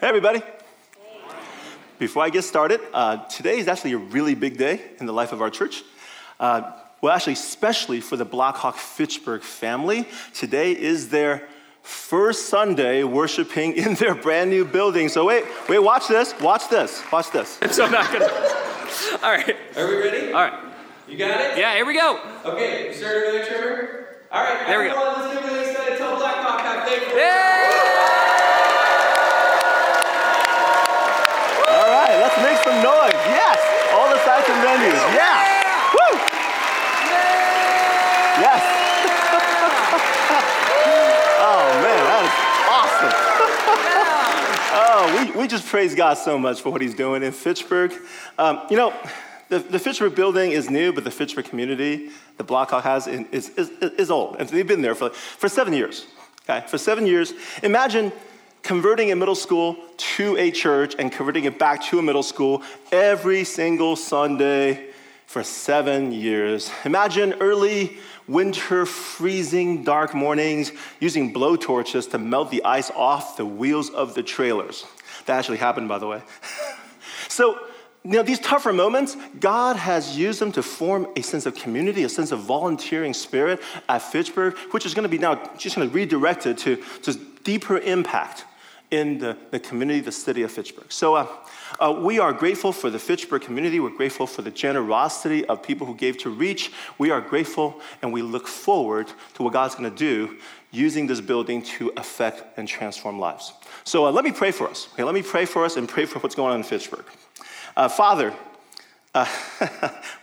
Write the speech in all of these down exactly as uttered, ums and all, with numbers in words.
Hey, everybody. Before I get started, uh, today is actually a really big day in the life of our church. Uh, well, actually, especially for the Blackhawk Fitchburg family. Today is their first Sunday worshiping in their brand new building. So wait, wait, watch this, watch this, watch this. So I'm not gonna. All right. Are we ready? All right. You got it? Yeah, here we go. Okay, you started earlier, Trevor? All right. There we go. Let's do really excited. Tell Blackhawk how thankful we are. Make some noise, yes! All the sides and venues, yeah! yeah. Woo! Yeah. Yes! Oh man, that is awesome! Oh, we, we just praise God so much for what He's doing in Fitchburg. Um, you know, the, the Fitchburg building is new, but the Fitchburg community the Blackhawk has in, is, is is old, and they've been there for for seven years. Okay, for seven years. Imagine converting a middle school to a church and converting it back to a middle school every single Sunday for seven years. Imagine early winter, freezing, dark mornings using blow torches to melt the ice off the wheels of the trailers. That actually happened, by the way. So, you know, these tougher moments, God has used them to form a sense of community, a sense of volunteering spirit at Fitchburg, which is going to be now just going to be redirected to, to deeper impact in the, the community, the city of Fitchburg. So uh, uh, we are grateful for the Fitchburg community. We're grateful for the generosity of people who gave to reach. We are grateful, and we look forward to what God's going to do using this building to affect and transform lives. So uh, let me pray for us. Okay, let me pray for us and pray for what's going on in Fitchburg. Uh, Father, uh,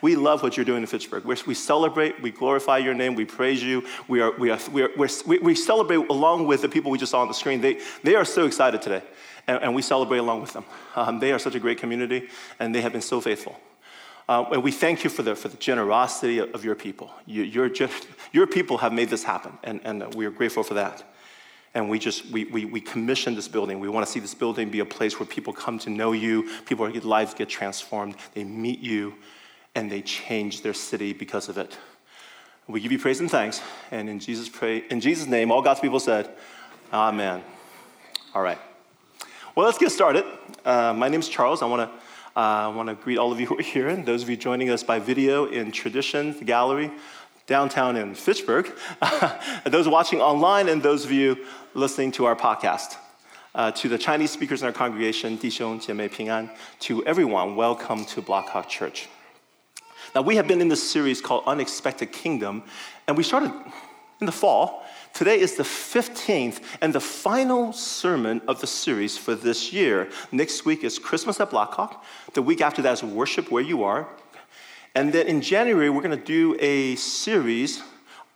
we love what you're doing in Fitchburg. We're, we celebrate, we glorify your name, we praise you. We are, we are, we are, we're, we, we celebrate along with the people we just saw on the screen. They, they are so excited today, and, and we celebrate along with them. Um, they are such a great community, and they have been so faithful. Uh, and we thank you for the for the generosity of, of your people. You, your your people have made this happen, and, and we are grateful for that. And we just, we we we commission this building. We want to see this building be a place where people come to know you, people whose lives get transformed, they meet you, and they change their city because of it. We give you praise and thanks, and in Jesus pray, in Jesus' name, all God's people said, amen. All right. Well, let's get started. Uh, my name's Charles. I want to uh, I want to greet all of you who are here, and those of you joining us by video in Traditions Gallery, downtown in Fitchburg, those watching online, and those of you listening to our podcast. Uh, to the Chinese speakers in our congregation, 弟兄姐妹平安, to everyone, welcome to Blackhawk Church. Now, we have been in this series called Unexpected Kingdom, and we started in the fall. Today is the fifteenth and the final sermon of the series for this year. Next week is Christmas at Blackhawk. The week after that is Worship Where You Are. And then in January, we're going to do a series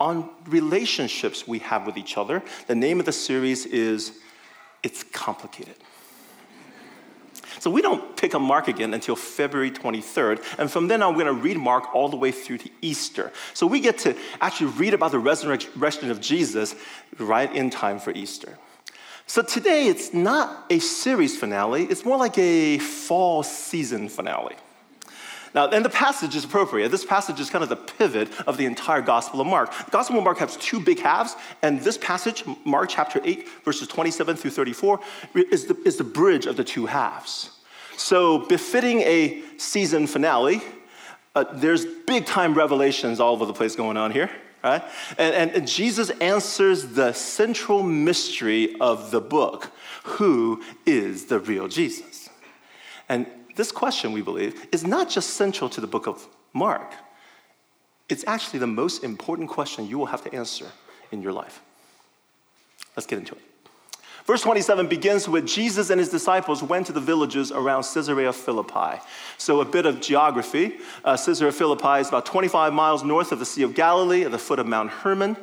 on relationships we have with each other. The name of the series is It's Complicated. So we don't pick up Mark again until February twenty-third. And from then on, we're going to read Mark all the way through to Easter. So we get to actually read about the resurrection of Jesus right in time for Easter. So today, it's not a series finale. It's more like a fall season finale. Now, and the passage is appropriate. This passage is kind of the pivot of the entire Gospel of Mark. The Gospel of Mark has two big halves, and this passage, Mark chapter eight, verses twenty-seven through thirty-four, is the, is the bridge of the two halves. So, befitting a season finale, uh, there's big-time revelations all over the place going on here, right? And, and Jesus answers the central mystery of the book, who is the real Jesus? And this question, we believe, is not just central to the book of Mark. It's actually the most important question you will have to answer in your life. Let's get into it. Verse twenty-seven begins with, Jesus and his disciples went to the villages around Caesarea Philippi. So a bit of geography. Uh, Caesarea Philippi is about twenty-five miles north of the Sea of Galilee, at the foot of Mount Hermon.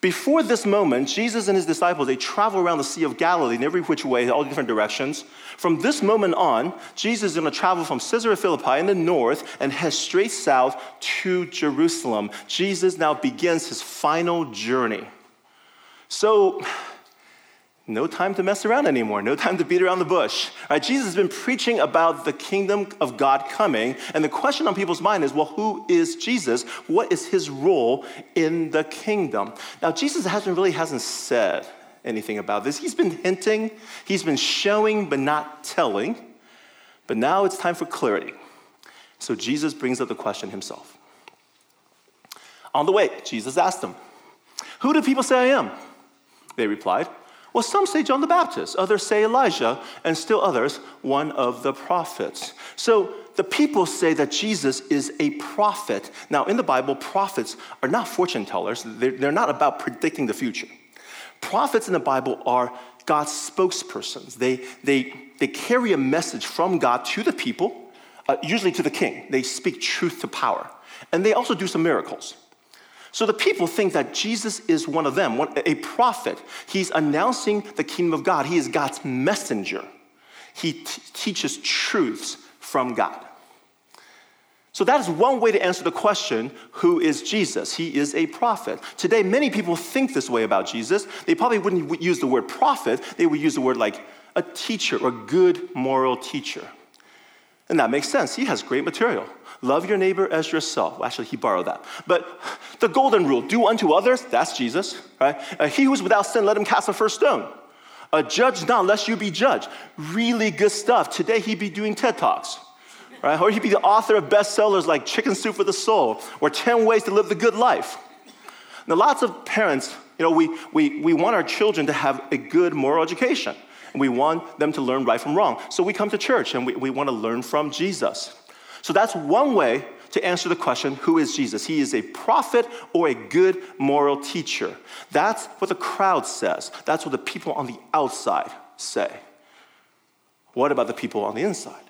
Before this moment, Jesus and his disciples, they travel around the Sea of Galilee in every which way, all different directions. From this moment on, Jesus is going to travel from Caesarea Philippi in the north and head straight south to Jerusalem. Jesus now begins his final journey. So, no time to mess around anymore. No time to beat around the bush. All right, Jesus has been preaching about the kingdom of God coming, and the question on people's mind is, well, who is Jesus? What is his role in the kingdom? Now, Jesus hasn't really hasn't said anything about this. He's been hinting, he's been showing, but not telling. But now it's time for clarity. So Jesus brings up the question himself. On the way, Jesus asked them, "Who do people say I am?" They replied, "Well, some say John the Baptist, others say Elijah, and still others, one of the prophets." So the people say that Jesus is a prophet. Now, in the Bible, prophets are not fortune tellers. They're not about predicting the future. Prophets in the Bible are God's spokespersons. They, they, they carry a message from God to the people, uh, usually to the king. They speak truth to power. And they also do some miracles. So the people think that Jesus is one of them, one, a prophet. He's announcing the kingdom of God. He is God's messenger. He t- teaches truths from God. So that is one way to answer the question, who is Jesus? He is a prophet. Today, many people think this way about Jesus. They probably wouldn't use the word prophet. They would use the word like a teacher or a good moral teacher. And that makes sense. He has great material. Love your neighbor as yourself. Well, actually, he borrowed that. But the golden rule, do unto others, that's Jesus, right? Uh, he who is without sin, let him cast the first stone. Uh, judge not, lest you be judged. Really good stuff. Today, he'd be doing TED Talks, right? Or he'd be the author of bestsellers like Chicken Soup for the Soul or ten ways to Live the Good Life. Now, lots of parents, you know, we, we, we want our children to have a good moral education. And we want them to learn right from wrong. So we come to church and we, we want to learn from Jesus. So that's one way to answer the question, who is Jesus? He is a prophet or a good moral teacher. That's what the crowd says. That's what the people on the outside say. What about the people on the inside?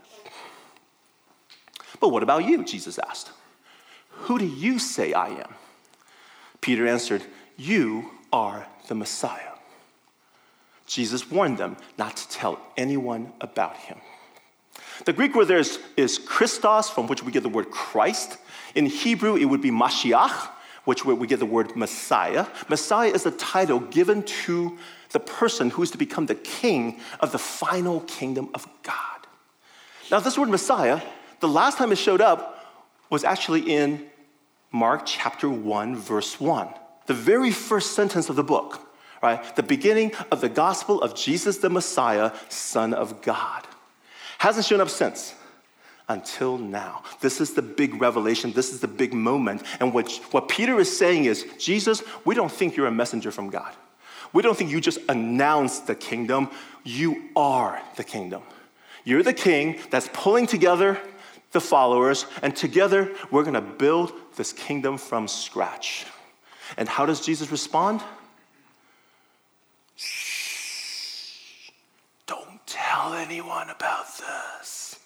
But what about you, Jesus asked. Who do you say I am? Peter answered, "You are the Messiah." Jesus warned them not to tell anyone about him. The Greek word there is, is Christos, from which we get the word Christ. In Hebrew, it would be Mashiach, which we get the word Messiah. Messiah is a title given to the person who is to become the king of the final kingdom of God. Now, this word Messiah, the last time it showed up was actually in Mark chapter one, verse one, the very first sentence of the book. Right? The beginning of the gospel of Jesus the Messiah, Son of God. Hasn't shown up since, until now. This is the big revelation. This is the big moment. And what, what Peter is saying is, Jesus, we don't think you're a messenger from God. We don't think you just announced the kingdom. You are the kingdom. You're the king that's pulling together the followers, and together we're going to build this kingdom from scratch. And how does Jesus respond? Shh, don't tell anyone about this.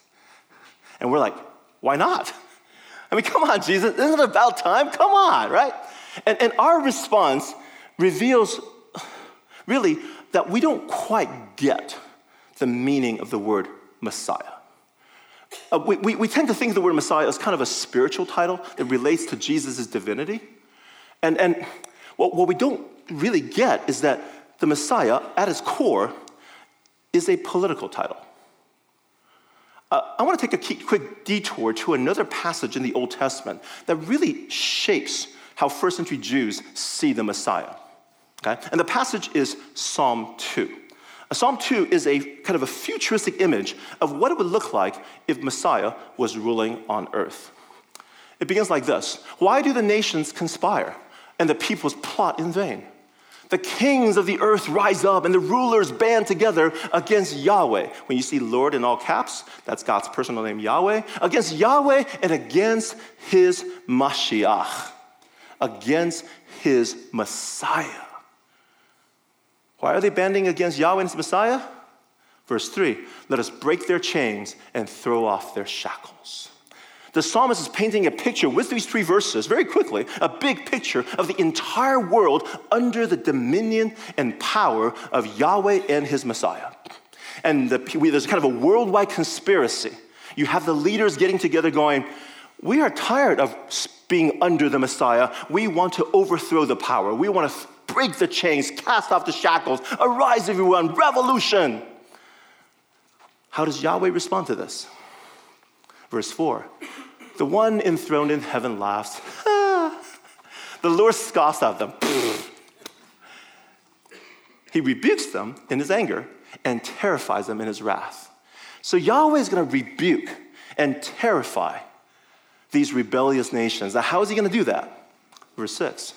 And we're like, why not? I mean, come on, Jesus, isn't it about time? Come on, right? And, and our response reveals, really, that we don't quite get the meaning of the word Messiah. Uh, we, we, we tend to think of the word Messiah as kind of a spiritual title that relates to Jesus' divinity. And, and what, what we don't really get is that the Messiah, at its core, is a political title. Uh, I want to take a key, quick detour to another passage in the Old Testament that really shapes how first century Jews see the Messiah. Okay? And the passage is Psalm two. Uh, Psalm two is a kind of a futuristic image of what it would look like if Messiah was ruling on earth. It begins like this. "Why do the nations conspire and the peoples plot in vain? The kings of the earth rise up, and the rulers band together against Yahweh." When you see Lord in all caps, that's God's personal name, Yahweh. "Against Yahweh and against his Mashiach," against his Messiah. Why are they banding against Yahweh and his Messiah? Verse three, "Let us break their chains and throw off their shackles." The psalmist is painting a picture with these three verses, very quickly, a big picture of the entire world under the dominion and power of Yahweh and his Messiah. And the, we, there's kind of a worldwide conspiracy. You have the leaders getting together going, "We are tired of being under the Messiah. We want to overthrow the power. We want to break the chains, cast off the shackles. Arise, everyone, revolution." How does Yahweh respond to this? Verse four, "The one enthroned in heaven laughs. Ah. The Lord scoffs at them." He rebukes them in his anger and terrifies them in his wrath. So Yahweh is going to rebuke and terrify these rebellious nations. Now, how is he going to do that? Verse six,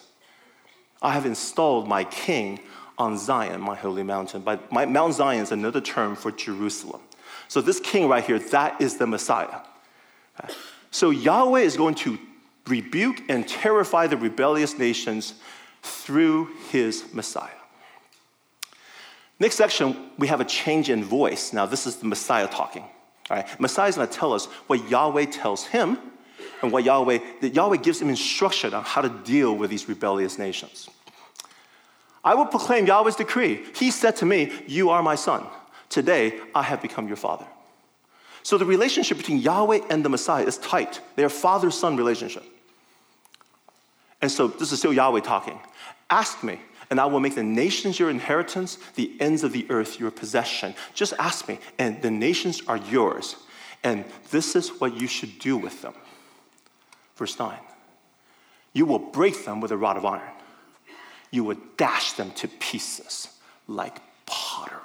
I have installed my king on Zion, my holy mountain. By, my, Mount Zion is another term for Jerusalem. So this king right here, that is the Messiah. So Yahweh is going to rebuke and terrify the rebellious nations through his Messiah. Next section, we have a change in voice. Now, this is the Messiah talking. All right? Messiah is going to tell us what Yahweh tells him and what Yahweh, that Yahweh gives him instruction on how to deal with these rebellious nations. I will proclaim Yahweh's decree. He said to me, you are my son. Today, I have become your father. So the relationship between Yahweh and the Messiah is tight. They are father-son relationship. And so this is still Yahweh talking. Ask me, and I will make the nations your inheritance, the ends of the earth your possession. Just ask me, and the nations are yours. And this is what you should do with them. Verse nine, you will break them with a rod of iron. You will dash them to pieces like pottery.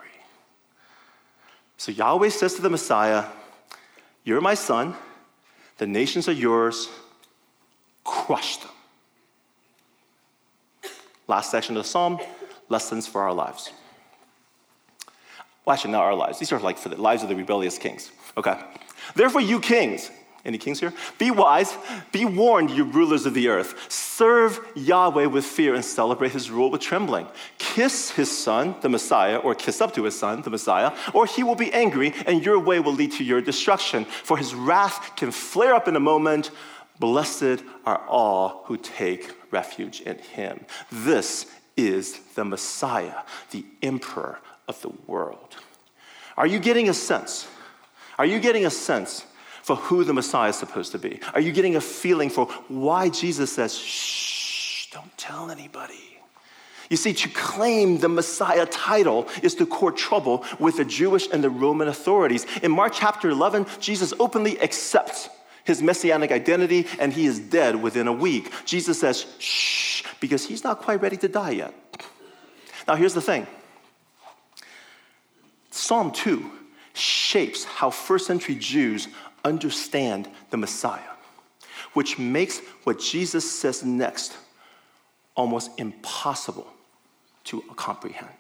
So Yahweh says to the Messiah, you're my son, the nations are yours, crush them. Last section of the psalm, lessons for our lives. Well, actually, not our lives. These are like for the lives of the rebellious kings. Okay. Therefore, you kings, any kings here? Be wise, be warned, you rulers of the earth. Serve Yahweh with fear and celebrate his rule with trembling. Kiss his son, the Messiah, or kiss up to his son, the Messiah, or he will be angry and your way will lead to your destruction. For his wrath can flare up in a moment. Blessed are all who take refuge in him. This is the Messiah, the emperor of the world. Are you getting a sense? Are you getting a sense for who the Messiah is supposed to be? Are you getting a feeling for why Jesus says, shh, don't tell anybody? You see, to claim the Messiah title is to court trouble with the Jewish and the Roman authorities. In Mark chapter eleven, Jesus openly accepts his messianic identity, and he is dead within a week. Jesus says, shh, because he's not quite ready to die yet. Now, here's the thing. Psalm two shapes how first century Jews understand the Messiah, which makes what Jesus says next almost impossible to comprehend.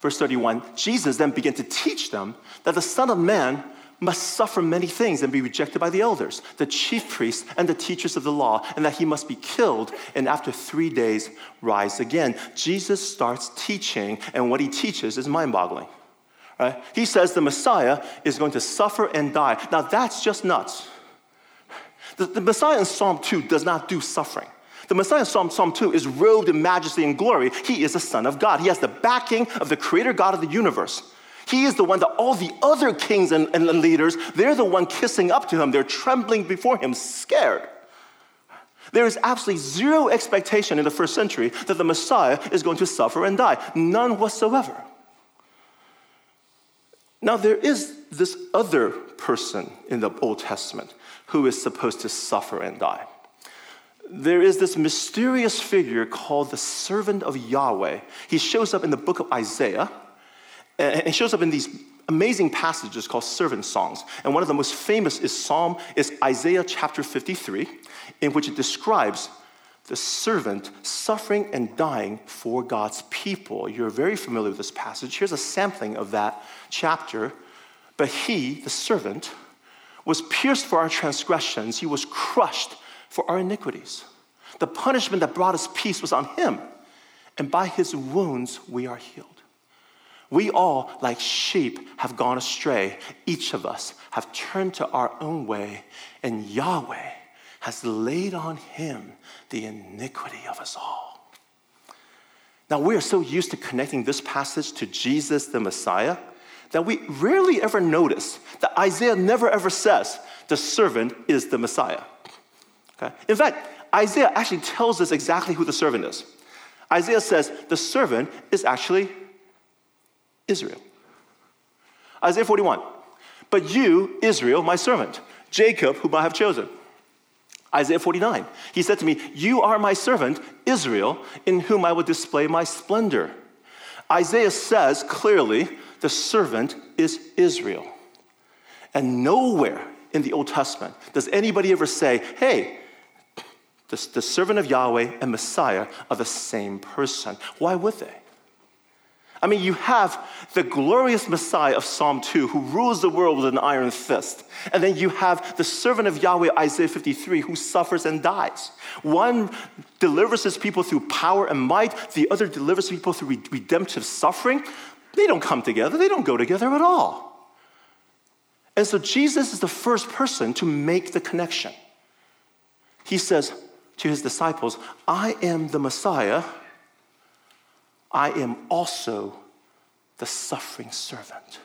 Verse thirty-one, Jesus then began to teach them that the Son of Man must suffer many things and be rejected by the elders, the chief priests, and the teachers of the law, and that he must be killed, and after three days rise again. Jesus starts teaching, and what he teaches is mind-boggling. Right? He says the Messiah is going to suffer and die. Now, that's just nuts. The, the Messiah in Psalm two does not do suffering. The Messiah in Psalm, Psalm two is robed in majesty and glory. He is the Son of God. He has the backing of the creator God of the universe. He is the one that all the other kings and, and leaders, they're the one kissing up to him. They're trembling before him, scared. There is absolutely zero expectation in the first century that the Messiah is going to suffer and die. None whatsoever. Now, there is this other person in the Old Testament who is supposed to suffer and die. There is this mysterious figure called the servant of Yahweh. He shows up in the book of Isaiah, and he shows up in these amazing passages called servant songs. And one of the most famous is Psalm, is Isaiah chapter fifty-three, in which it describes the servant suffering and dying for God's people. You're very familiar with this passage. Here's a sampling of that chapter. But he, the servant, was pierced for our transgressions. He was crushed for our iniquities. The punishment that brought us peace was on him, and by his wounds we are healed. We all, like sheep, have gone astray. Each of us have turned to our own way, and Yahweh has laid on him the iniquity of us all. Now, we are so used to connecting this passage to Jesus, the Messiah, that we rarely ever notice that Isaiah never ever says the servant is the Messiah. Okay? In fact, Isaiah actually tells us exactly who the servant is. Isaiah says the servant is actually Israel. Isaiah forty-one, but you, Israel, my servant, Jacob, whom I have chosen. Isaiah forty-nine, he said to me, "You are my servant, Israel, in whom I will display my splendor." Isaiah says clearly, the servant is Israel. And nowhere in the Old Testament does anybody ever say, hey, the, the servant of Yahweh and Messiah are the same person. Why would they? I mean, you have the glorious Messiah of Psalm two who rules the world with an iron fist. And then you have the servant of Yahweh, Isaiah fifty-three, who suffers and dies. One delivers his people through power and might. The other delivers people through redemptive suffering. They don't come together. They don't go together at all. And so Jesus is the first person to make the connection. He says to his disciples, I am the Messiah. I am also the suffering servant.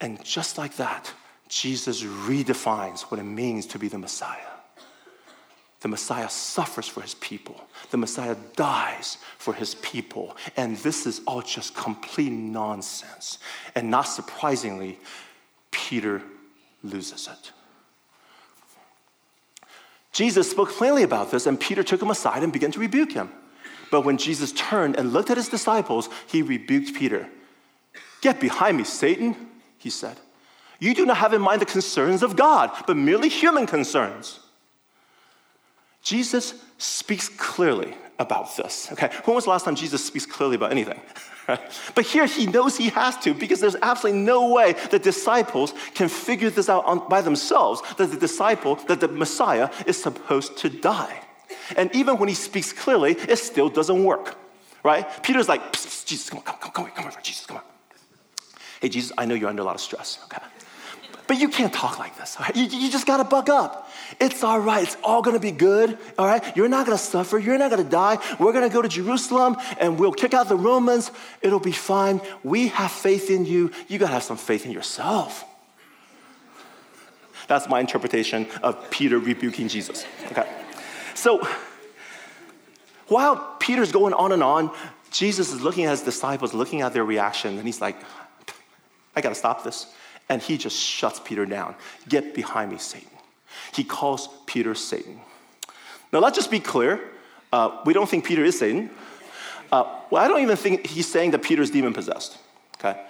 And just like that, Jesus redefines what it means to be the Messiah. The Messiah suffers for his people. The Messiah dies for his people. And this is all just complete nonsense. And not surprisingly, Peter loses it. Jesus spoke plainly about this, and Peter took him aside and began to rebuke him. But when Jesus turned and looked at his disciples, he rebuked Peter. "Get behind me, Satan," he said. "You do not have in mind the concerns of God, but merely human concerns." Jesus speaks clearly about this. Okay, when was the last time Jesus speaks clearly about anything? Right? But here he knows he has to, because there's absolutely no way the disciples can figure this out on, by themselves, that the disciple, that the Messiah is supposed to die. And even when he speaks clearly, it still doesn't work, right? Peter's like, psst, psst, Jesus, come on, come on, come on, come on, Jesus, come on. Hey, Jesus, I know you're under a lot of stress, okay? But you can't talk like this, all right? You, you just got to buck up. It's all right. It's all going to be good, all right? You're not going to suffer. You're not going to die. We're going to go to Jerusalem, and we'll kick out the Romans. It'll be fine. We have faith in you. You got to have some faith in yourself. That's my interpretation of Peter rebuking Jesus, okay? So while Peter's going on and on, Jesus is looking at his disciples, looking at their reaction, and he's like, I got to stop this. And he just shuts Peter down. Get behind me, Satan. He calls Peter Satan. Now, let's just be clear. Uh, we don't think Peter is Satan. Uh, well, I don't even think he's saying that Peter's demon-possessed. Okay?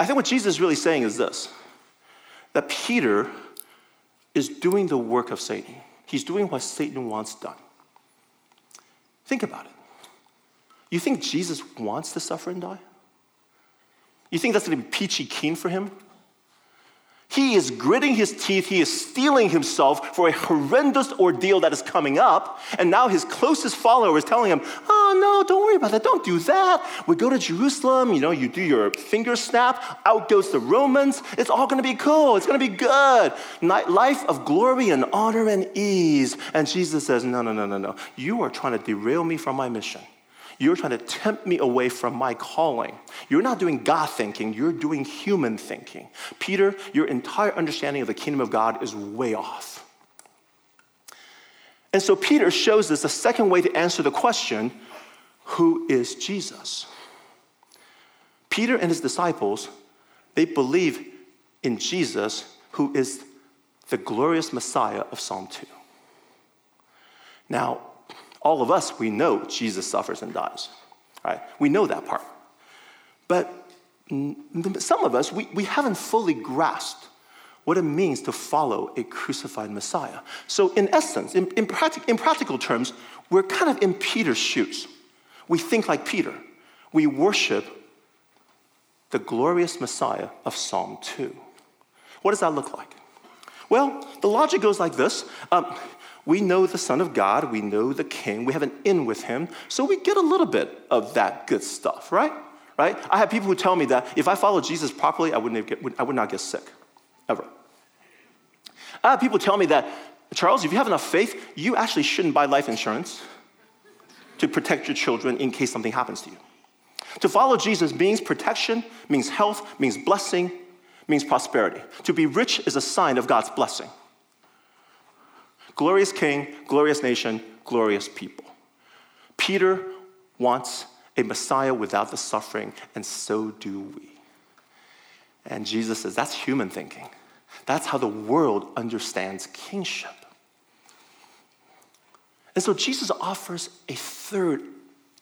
I think what Jesus is really saying is this, that Peter is doing the work of Satan. He's doing what Satan wants done. Think about it. You think Jesus wants to suffer and die? You think that's going to be peachy keen for him? He is gritting his teeth. He is steeling himself for a horrendous ordeal that is coming up. And now his closest follower is telling him, oh, no, don't worry about that. Don't do that. We go to Jerusalem. You know, you do your finger snap. Out goes the Romans. It's all going to be cool. It's going to be good. Life of glory and honor and ease. And Jesus says, no, no, no, no, no. You are trying to derail me from my mission. You're trying to tempt me away from my calling. You're not doing God thinking. You're doing human thinking. Peter, your entire understanding of the kingdom of God is way off. And so Peter shows us a second way to answer the question, who is Jesus? Peter and his disciples, they believe in Jesus, who is the glorious Messiah of Psalm two. Now, all of us, we know Jesus suffers and dies, right? We know that part. But some of us, we, we haven't fully grasped what it means to follow a crucified Messiah. So in essence, in, in, practic- in practical terms, we're kind of in Peter's shoes. We think like Peter. We worship the glorious Messiah of Psalm two. What does that look like? Well, the logic goes like this. Um, We know the Son of God. We know the King. We have an in with him. So we get a little bit of that good stuff, right? Right? I have people who tell me that if I follow Jesus properly, I wouldn't get, I would not get sick, ever. I have people tell me that, Charles, if you have enough faith, you actually shouldn't buy life insurance to protect your children in case something happens to you. To follow Jesus means protection, means health, means blessing, means prosperity. To be rich is a sign of God's blessing. Glorious King, glorious nation, glorious people. Peter wants a Messiah without the suffering, and so do we. And Jesus says, that's human thinking. That's how the world understands kingship. And so Jesus offers a third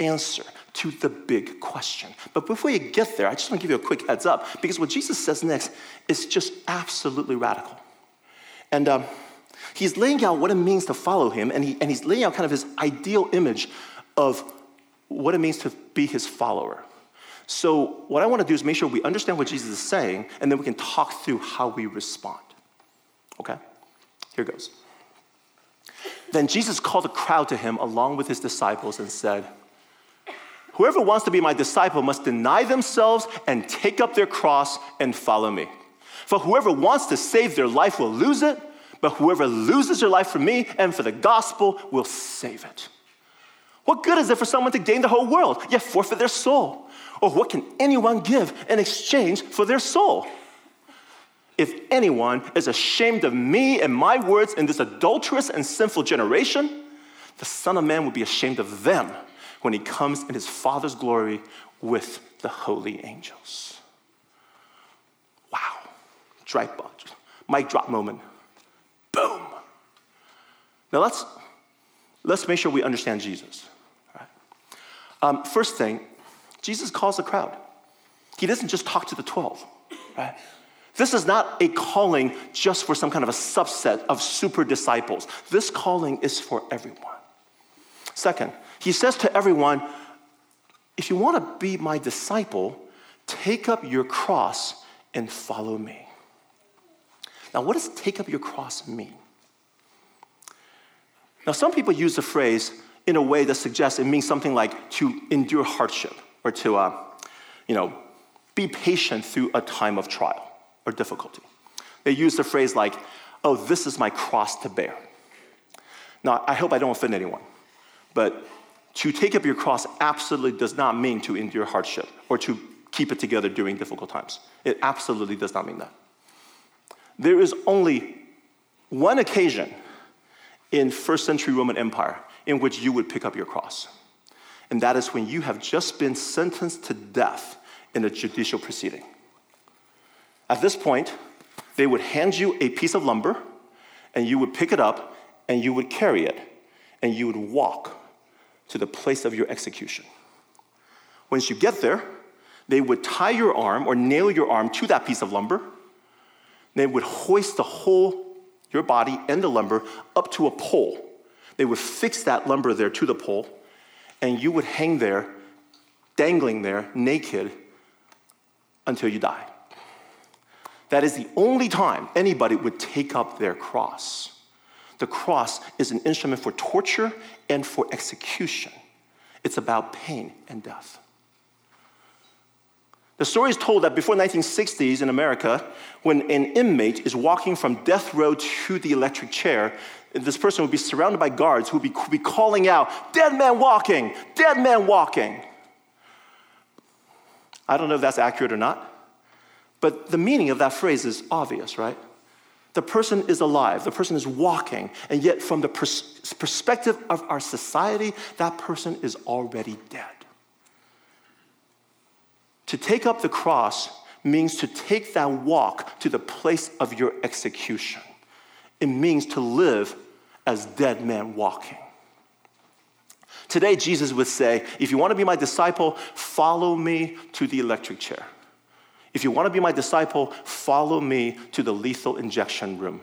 answer to the big question. But before you get there, I just want to give you a quick heads up, because what Jesus says next is just absolutely radical. And um, he's laying out what it means to follow him, and, he, and he's laying out kind of his ideal image of what it means to be his follower. So what I want to do is make sure we understand what Jesus is saying, and then we can talk through how we respond. Okay? Here goes. Then Jesus called a crowd to him along with his disciples and said, "Whoever wants to be my disciple must deny themselves and take up their cross and follow me. For whoever wants to save their life will lose it, but whoever loses their life for me and for the gospel will save it. What good is it for someone to gain the whole world, yet forfeit their soul? Or what can anyone give in exchange for their soul? If anyone is ashamed of me and my words in this adulterous and sinful generation, the Son of Man will be ashamed of them when he comes in his Father's glory with the holy angels." Wow. Dry box. Mic drop moment. Boom. Now let's let's make sure we understand Jesus. All right. Um, first thing, Jesus calls the crowd. He doesn't just talk to the twelve, right? This is not a calling just for some kind of a subset of super disciples. This calling is for everyone. Second, he says to everyone, if you want to be my disciple, take up your cross and follow me. Now, what does take up your cross mean? Now, some people use the phrase in a way that suggests it means something like to endure hardship, or to, uh, you know, be patient through a time of trial or difficulty. They use the phrase like, oh, this is my cross to bear. Now, I hope I don't offend anyone, but to take up your cross absolutely does not mean to endure hardship or to keep it together during difficult times. It absolutely does not mean that. There is only one occasion in first century Roman Empire in which you would pick up your cross. And that is when you have just been sentenced to death in a judicial proceeding. At this point, they would hand you a piece of lumber, and you would pick it up, and you would carry it, and you would walk to the place of your execution. Once you get there, they would tie your arm or nail your arm to that piece of lumber. They would hoist the whole, your body and the lumber, up to a pole. They would fix that lumber there to the pole, and you would hang there, dangling there, naked, until you die. That is the only time anybody would take up their cross. The cross is an instrument for torture and for execution. It's about pain and death. The story is told that before the nineteen sixties in America, when an inmate is walking from death row to the electric chair, this person would be surrounded by guards who would be calling out, "Dead man walking! Dead man walking!" I don't know if that's accurate or not, but the meaning of that phrase is obvious, right? The person is alive, the person is walking, and yet from the pers- perspective of our society, that person is already dead. To take up the cross means to take that walk to the place of your execution. It means to live as dead men walking. Today, Jesus would say, if you want to be my disciple, follow me to the electric chair. If you want to be my disciple, follow me to the lethal injection room.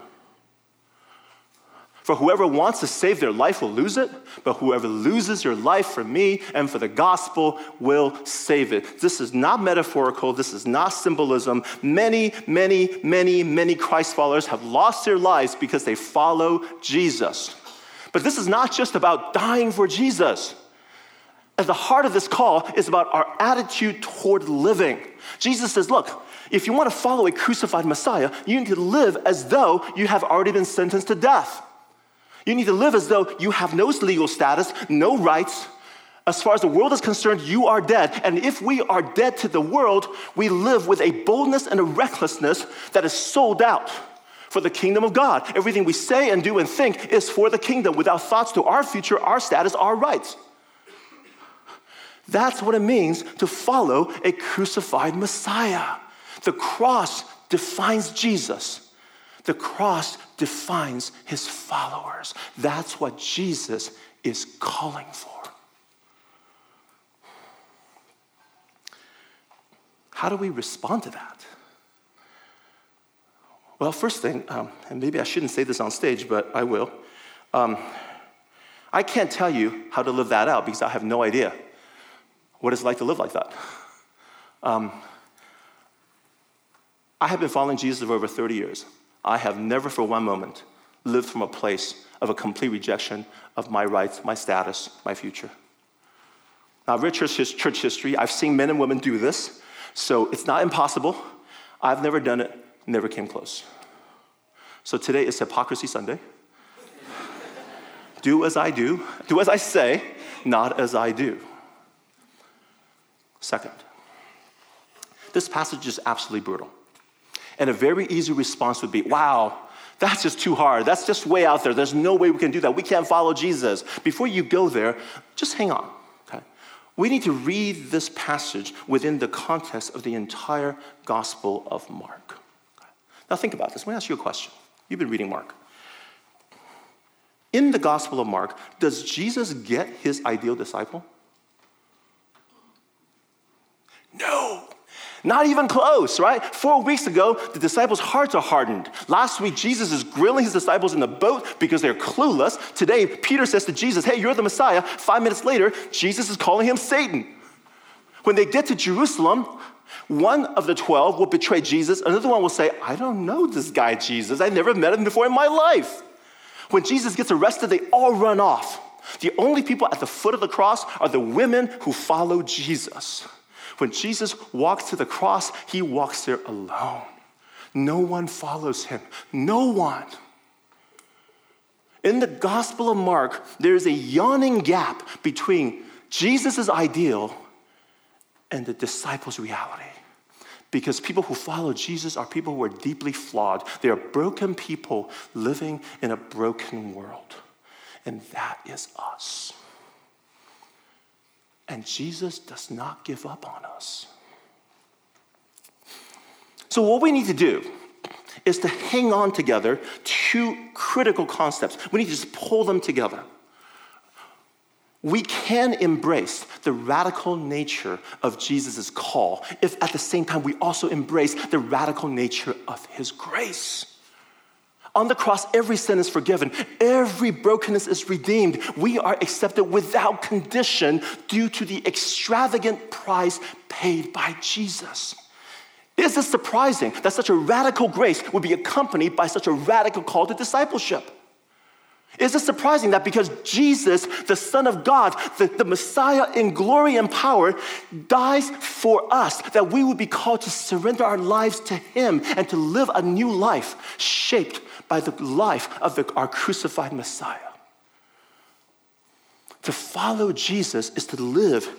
For whoever wants to save their life will lose it, but whoever loses your life for me and for the gospel will save it. This is not metaphorical. This is not symbolism. Many, many, many, many Christ followers have lost their lives because they follow Jesus. But this is not just about dying for Jesus. At the heart of this call is about our attitude toward living. Jesus says, look, if you want to follow a crucified Messiah, you need to live as though you have already been sentenced to death. You need to live as though you have no legal status, no rights. As far as the world is concerned, you are dead. And if we are dead to the world, we live with a boldness and a recklessness that is sold out for the kingdom of God. Everything we say and do and think is for the kingdom, without thoughts to our future, our status, our rights. That's what it means to follow a crucified Messiah. The cross defines Jesus. The cross defines his followers. That's what Jesus is calling for. How do we respond to that? Well, first thing, um, and maybe I shouldn't say this on stage, but I will. Um, I can't tell you how to live that out because I have no idea what it's like to live like that. Um, I have been following Jesus for over thirty years. I have never for one moment lived from a place of a complete rejection of my rights, my status, my future. Now, I've read church, church history. I've seen men and women do this. So it's not impossible. I've never done it, never came close. So today is Hypocrisy Sunday. Do as I do, do as I say, not as I do. Second, this passage is absolutely brutal. And a very easy response would be, wow, that's just too hard. That's just way out there. There's no way we can do that. We can't follow Jesus. Before you go there, just hang on. We need to read this passage within the context of the entire Gospel of Mark. Now think about this. Let me ask you a question. You've been reading Mark. In the Gospel of Mark, does Jesus get his ideal disciple? No. Not even close, right? Four weeks ago, the disciples' hearts are hardened. Last week, Jesus is grilling his disciples in the boat because they're clueless. Today, Peter says to Jesus, hey, you're the Messiah. Five minutes later, Jesus is calling him Satan. When they get to Jerusalem, one of the twelve will betray Jesus. Another one will say, I don't know this guy, Jesus. I never met him before in my life. When Jesus gets arrested, they all run off. The only people at the foot of the cross are the women who follow Jesus. When Jesus walks to the cross, he walks there alone. No one follows him. No one. In the Gospel of Mark, there is a yawning gap between Jesus' ideal and the disciples' reality. Because people who follow Jesus are people who are deeply flawed. They are broken people living in a broken world. And that is us. And Jesus does not give up on us. So what we need to do is to hang on together two critical concepts. We need to just pull them together. We can embrace the radical nature of Jesus' call if at the same time we also embrace the radical nature of his grace. On the cross, every sin is forgiven. Every brokenness is redeemed. We are accepted without condition due to the extravagant price paid by Jesus. Is it surprising that such a radical grace would be accompanied by such a radical call to discipleship? Is it surprising that because Jesus, the Son of God, the, the Messiah in glory and power, dies for us, that we would be called to surrender our lives to him and to live a new life shaped by the life of the, our crucified Messiah? To follow Jesus is to live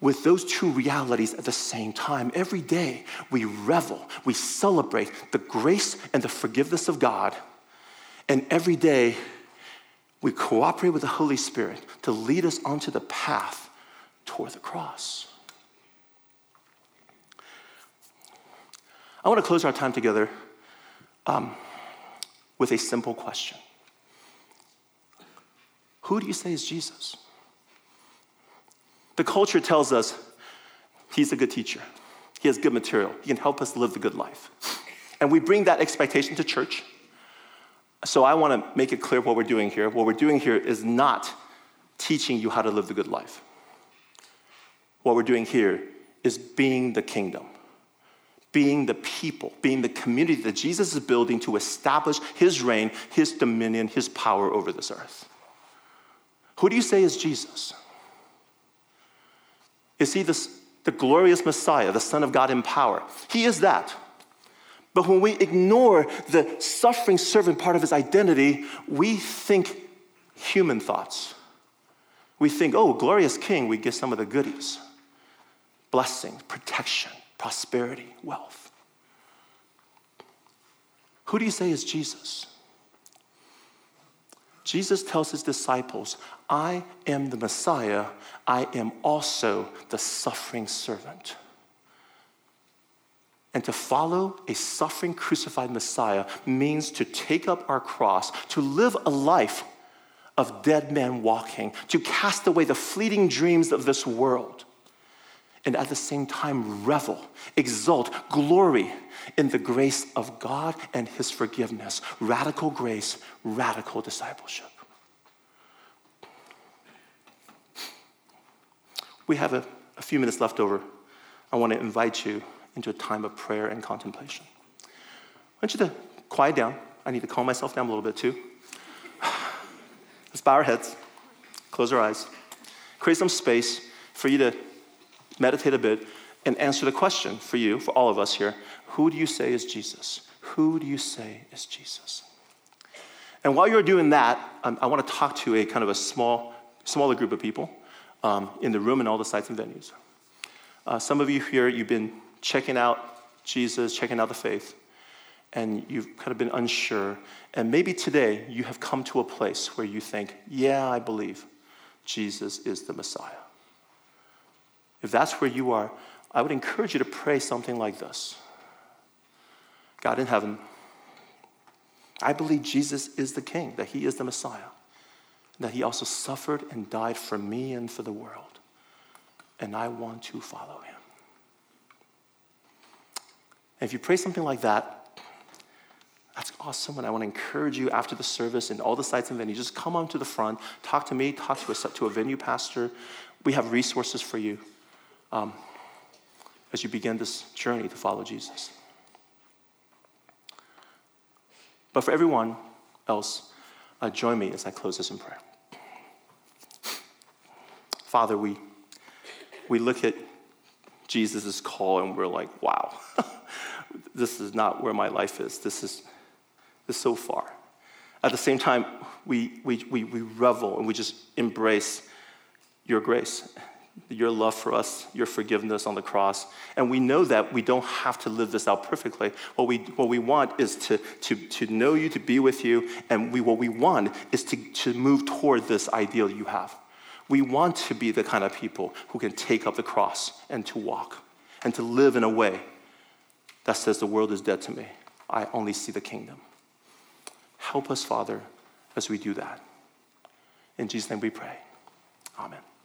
with those two realities at the same time. Every day we revel, we celebrate the grace and the forgiveness of God, and every day we cooperate with the Holy Spirit to lead us onto the path toward the cross. I want to close our time together um, with a simple question. Who do you say is Jesus? The culture tells us he's a good teacher. He has good material. He can help us live the good life. And we bring that expectation to church. So I want to make it clear what we're doing here. What we're doing here is not teaching you how to live the good life. What we're doing here is being the kingdom, being the people, being the community that Jesus is building to establish his reign, his dominion, his power over this earth. Who do you say is Jesus? Is he this, the glorious Messiah, the Son of God in power? He is that. But when we ignore the suffering servant part of his identity, we think human thoughts. We think, oh, glorious king, we get some of the goodies. Blessings, protection, prosperity, wealth. Who do you say is Jesus? Jesus tells his disciples, I am the Messiah. I am also the suffering servant. And to follow a suffering, crucified Messiah means to take up our cross, to live a life of dead men walking, to cast away the fleeting dreams of this world, and at the same time revel, exult, glory in the grace of God and his forgiveness. Radical grace, radical discipleship. We have a, a few minutes left over. I want to invite you into a time of prayer and contemplation. I want you to quiet down. I need to calm myself down a little bit too. Let's bow our heads, close our eyes, create some space for you to meditate a bit and answer the question for you, for all of us here: who do you say is Jesus? Who do you say is Jesus? And while you're doing that, um, I want to talk to a kind of a small, smaller group of people um, in the room and all the sites and venues. Uh, some of you here, you've been checking out Jesus, checking out the faith, and you've kind of been unsure. And maybe today you have come to a place where you think, yeah, I believe Jesus is the Messiah. If that's where you are, I would encourage you to pray something like this. God in heaven, I believe Jesus is the King, that he is the Messiah, that he also suffered and died for me and for the world, and I want to follow him. And if you pray something like that, that's awesome, and I want to encourage you after the service and all the sites and venues, just come on to the front, talk to me, talk to a, to a venue pastor. We have resources for you um, as you begin this journey to follow Jesus. But for everyone else, uh, join me as I close this in prayer. Father, we, we look at Jesus' call and we're like, wow, this is not where my life is. This is... is so far. At the same time, we, we we we revel and we just embrace your grace, your love for us, your forgiveness on the cross. And we know that we don't have to live this out perfectly. What we what we want is to to to know you, to be with you, and we what we want is to, to move toward this ideal you have. We want to be the kind of people who can take up the cross and to walk and to live in a way that says the world is dead to me. I only see the kingdom. Help us, Father, as we do that. In Jesus' name we pray. Amen.